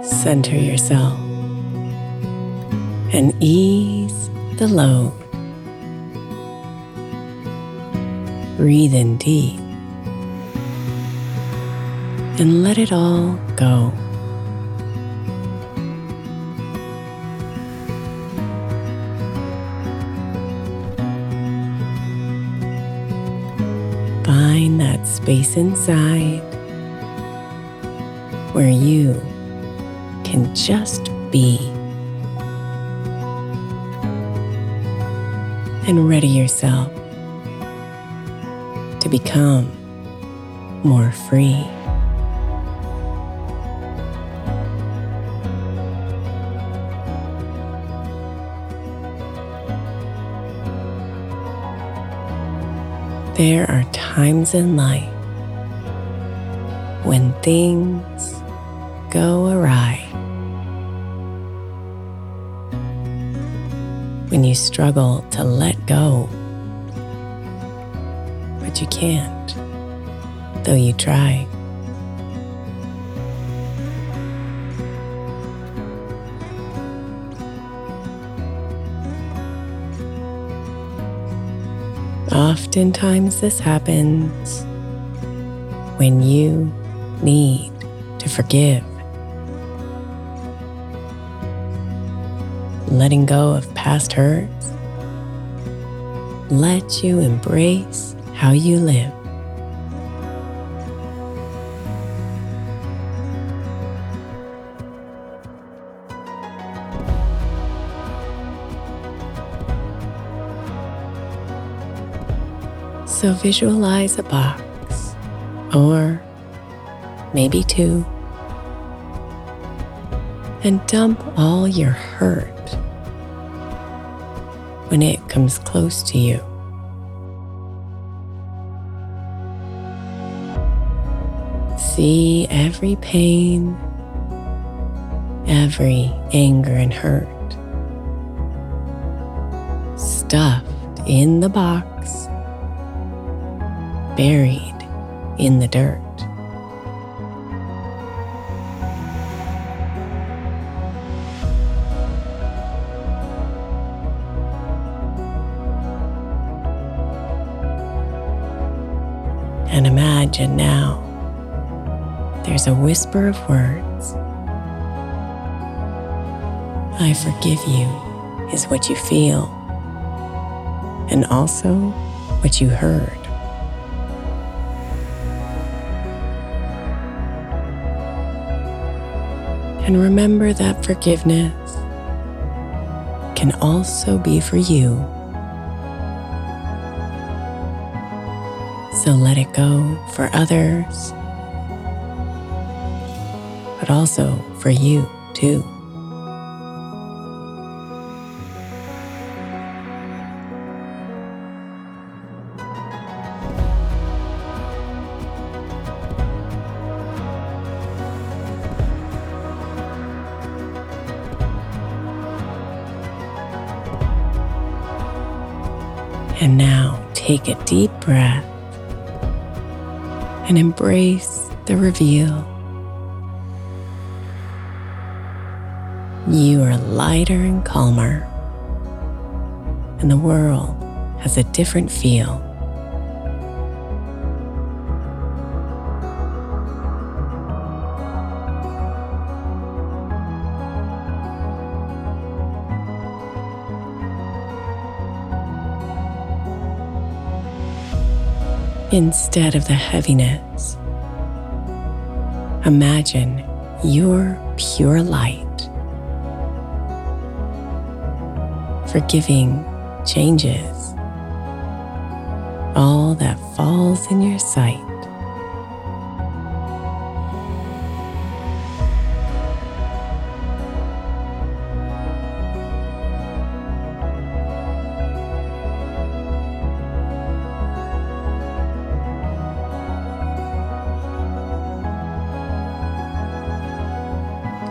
Center yourself and ease the load. Breathe in deep and let it all go. Find that space inside where you can just be, and ready yourself to become more free. There are times in life when things go awry. When you struggle to let go, but you can't, though you try. Oftentimes this happens when you need to forgive. Letting go of past hurts lets you embrace how you live. So visualize a box, or maybe two, and dump all your hurt when it comes close to you. See every pain, every anger and hurt stuffed in the box, buried in the dirt. And imagine now, there's a whisper of words. I forgive you is what you feel and also what you heard. And remember that forgiveness can also be for you. So let it go for others, but also for you too. And now take a deep breath and embrace the reveal. You are lighter and calmer, and the world has a different feel. Instead of the heaviness, imagine your pure light, forgiving changes, all that falls in your sight.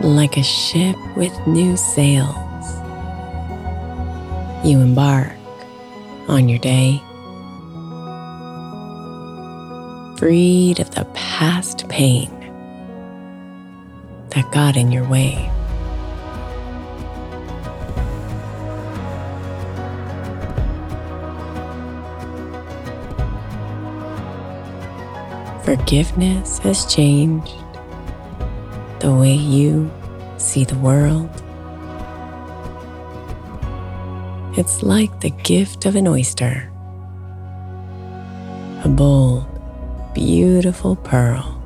Like a ship with new sails, you embark on your day, freed of the past pain that got in your way. Forgiveness has changed the way you see the world. It's like the gift of an oyster, a bold, beautiful pearl.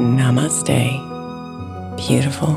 Namaste, beautiful.